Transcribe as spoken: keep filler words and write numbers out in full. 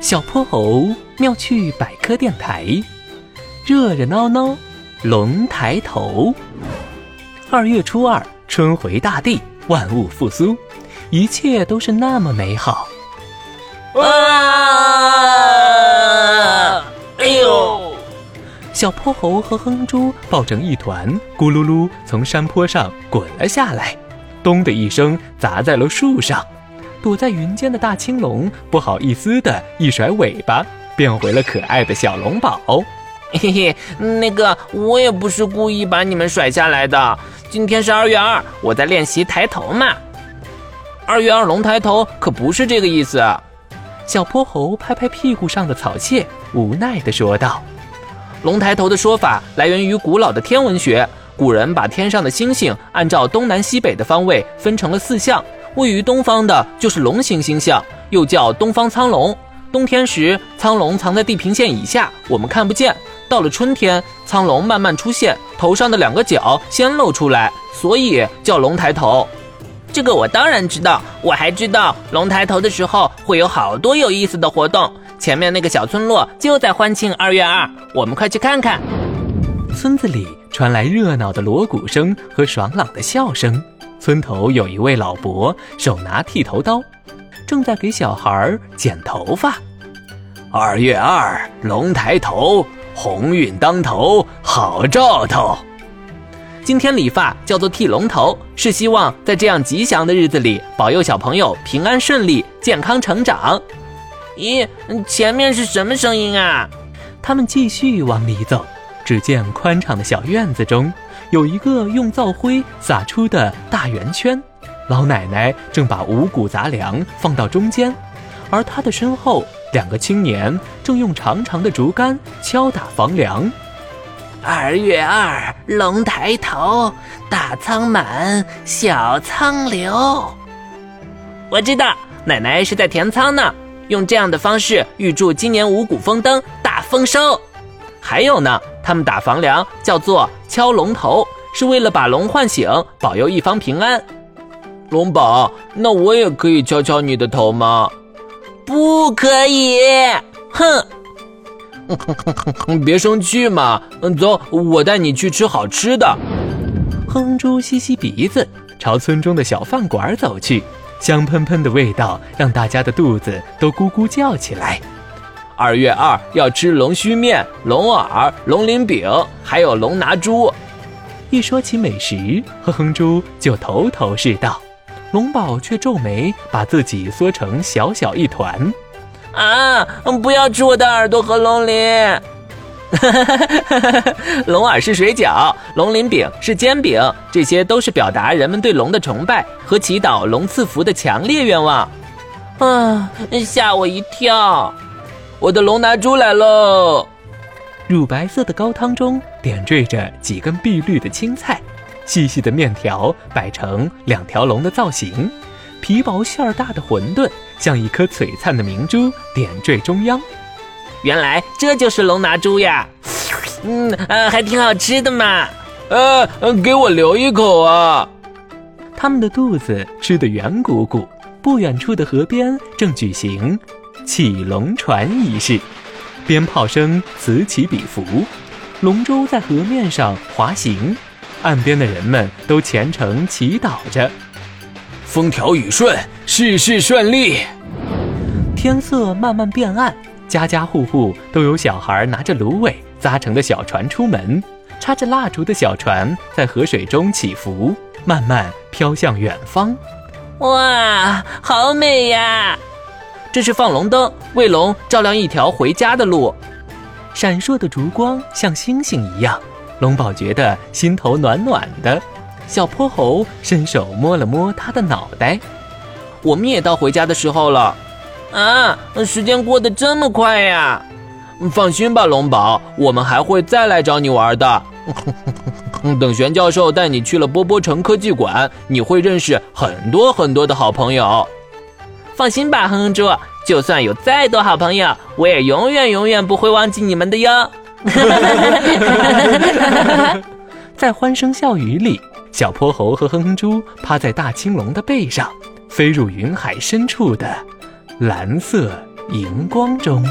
小泼猴妙趣百科电台，热热闹闹龙抬头。二月初二，春回大地，万物复苏，一切都是那么美好。哇！哎呦！小泼猴和哼猪抱成一团，咕噜噜从山坡上滚了下来，咚的一声砸在了树上。躲在云间的大青龙不好意思的一甩尾巴，变回了可爱的小龙宝。嘿嘿，那个我也不是故意把你们甩下来的，今天是二月二，我在练习抬头嘛。二月二龙抬头可不是这个意思。小泼猴拍拍屁股上的草屑，无奈地说道：龙抬头的说法来源于古老的天文学，古人把天上的星星按照东南西北的方位分成了四象，位于东方的就是龙形星象，又叫东方苍龙。冬天时，苍龙藏在地平线以下，我们看不见。到了春天，苍龙慢慢出现，头上的两个角先露出来，所以叫龙抬头。这个我当然知道，我还知道龙抬头的时候会有好多有意思的活动，前面那个小村落就在欢庆二月二，我们快去看看。村子里传来热闹的锣鼓声和爽朗的笑声，村头有一位老伯手拿剃头刀，正在给小孩剪头发。二月二，龙抬头，鸿运当头，好兆头。今天理发叫做剃龙头，是希望在这样吉祥的日子里保佑小朋友平安顺利，健康成长。咦，前面是什么声音啊？他们继续往里走，只见宽敞的小院子中有一个用灶灰撒出的大圆圈，老奶奶正把五谷杂粮放到中间，而她的身后两个青年正用长长的竹竿敲打房梁。二月二，龙抬头，大仓满，小仓流。我知道，奶奶是在填仓呢，用这样的方式预祝今年五谷丰登，大丰收。还有呢，他们打房梁叫做敲龙头，是为了把龙唤醒，保佑一方平安。龙宝，那我也可以敲敲你的头吗？不可以！哼！别生气嘛，走，我带你去吃好吃的。哼猪吸吸鼻子，朝村中的小饭馆走去，香喷喷的味道让大家的肚子都咕咕叫起来。二月二要吃龙须面、龙耳、龙鳞饼，还有龙拿猪。一说起美食，哼哼猪就头头是道，龙宝却皱眉，把自己缩成小小一团。啊，不要吃我的耳朵和龙鳞！龙耳是水饺，龙鳞饼是煎饼，这些都是表达人们对龙的崇拜和祈祷龙赐福的强烈愿望。啊，吓我一跳！我的龙拿猪来喽！乳白色的高汤中点缀着几根碧绿的青菜，细细的面条摆成两条龙的造型，皮薄馅儿大的馄饨像一颗璀璨的明珠点缀中央。原来这就是龙拿猪呀！嗯、呃、还挺好吃的嘛。呃给我留一口啊！他们的肚子吃得圆鼓鼓。不远处的河边正举行起龙船仪式，鞭炮声此起彼伏，龙舟在河面上滑行，岸边的人们都虔诚祈祷着，风调雨顺，事事顺利。天色慢慢变暗，家家户户都有小孩拿着芦苇扎成的小船出门，插着蜡烛的小船在河水中起伏，慢慢飘向远方。哇，好美呀！这是放龙灯，为龙照亮一条回家的路。闪烁的烛光像星星一样，龙宝觉得心头暖暖的。小泼猴伸手摸了摸他的脑袋。我们也到回家的时候了。啊，时间过得这么快呀！放心吧，龙宝，我们还会再来找你玩的。等玄教授带你去了波波城科技馆，你会认识很多很多的好朋友。放心吧，哼哼猪，就算有再多好朋友，我也永远永远不会忘记你们的哟。在欢声笑语里，小泼猴和哼哼猪趴在大青龙的背上，飞入云海深处的蓝色荧光中。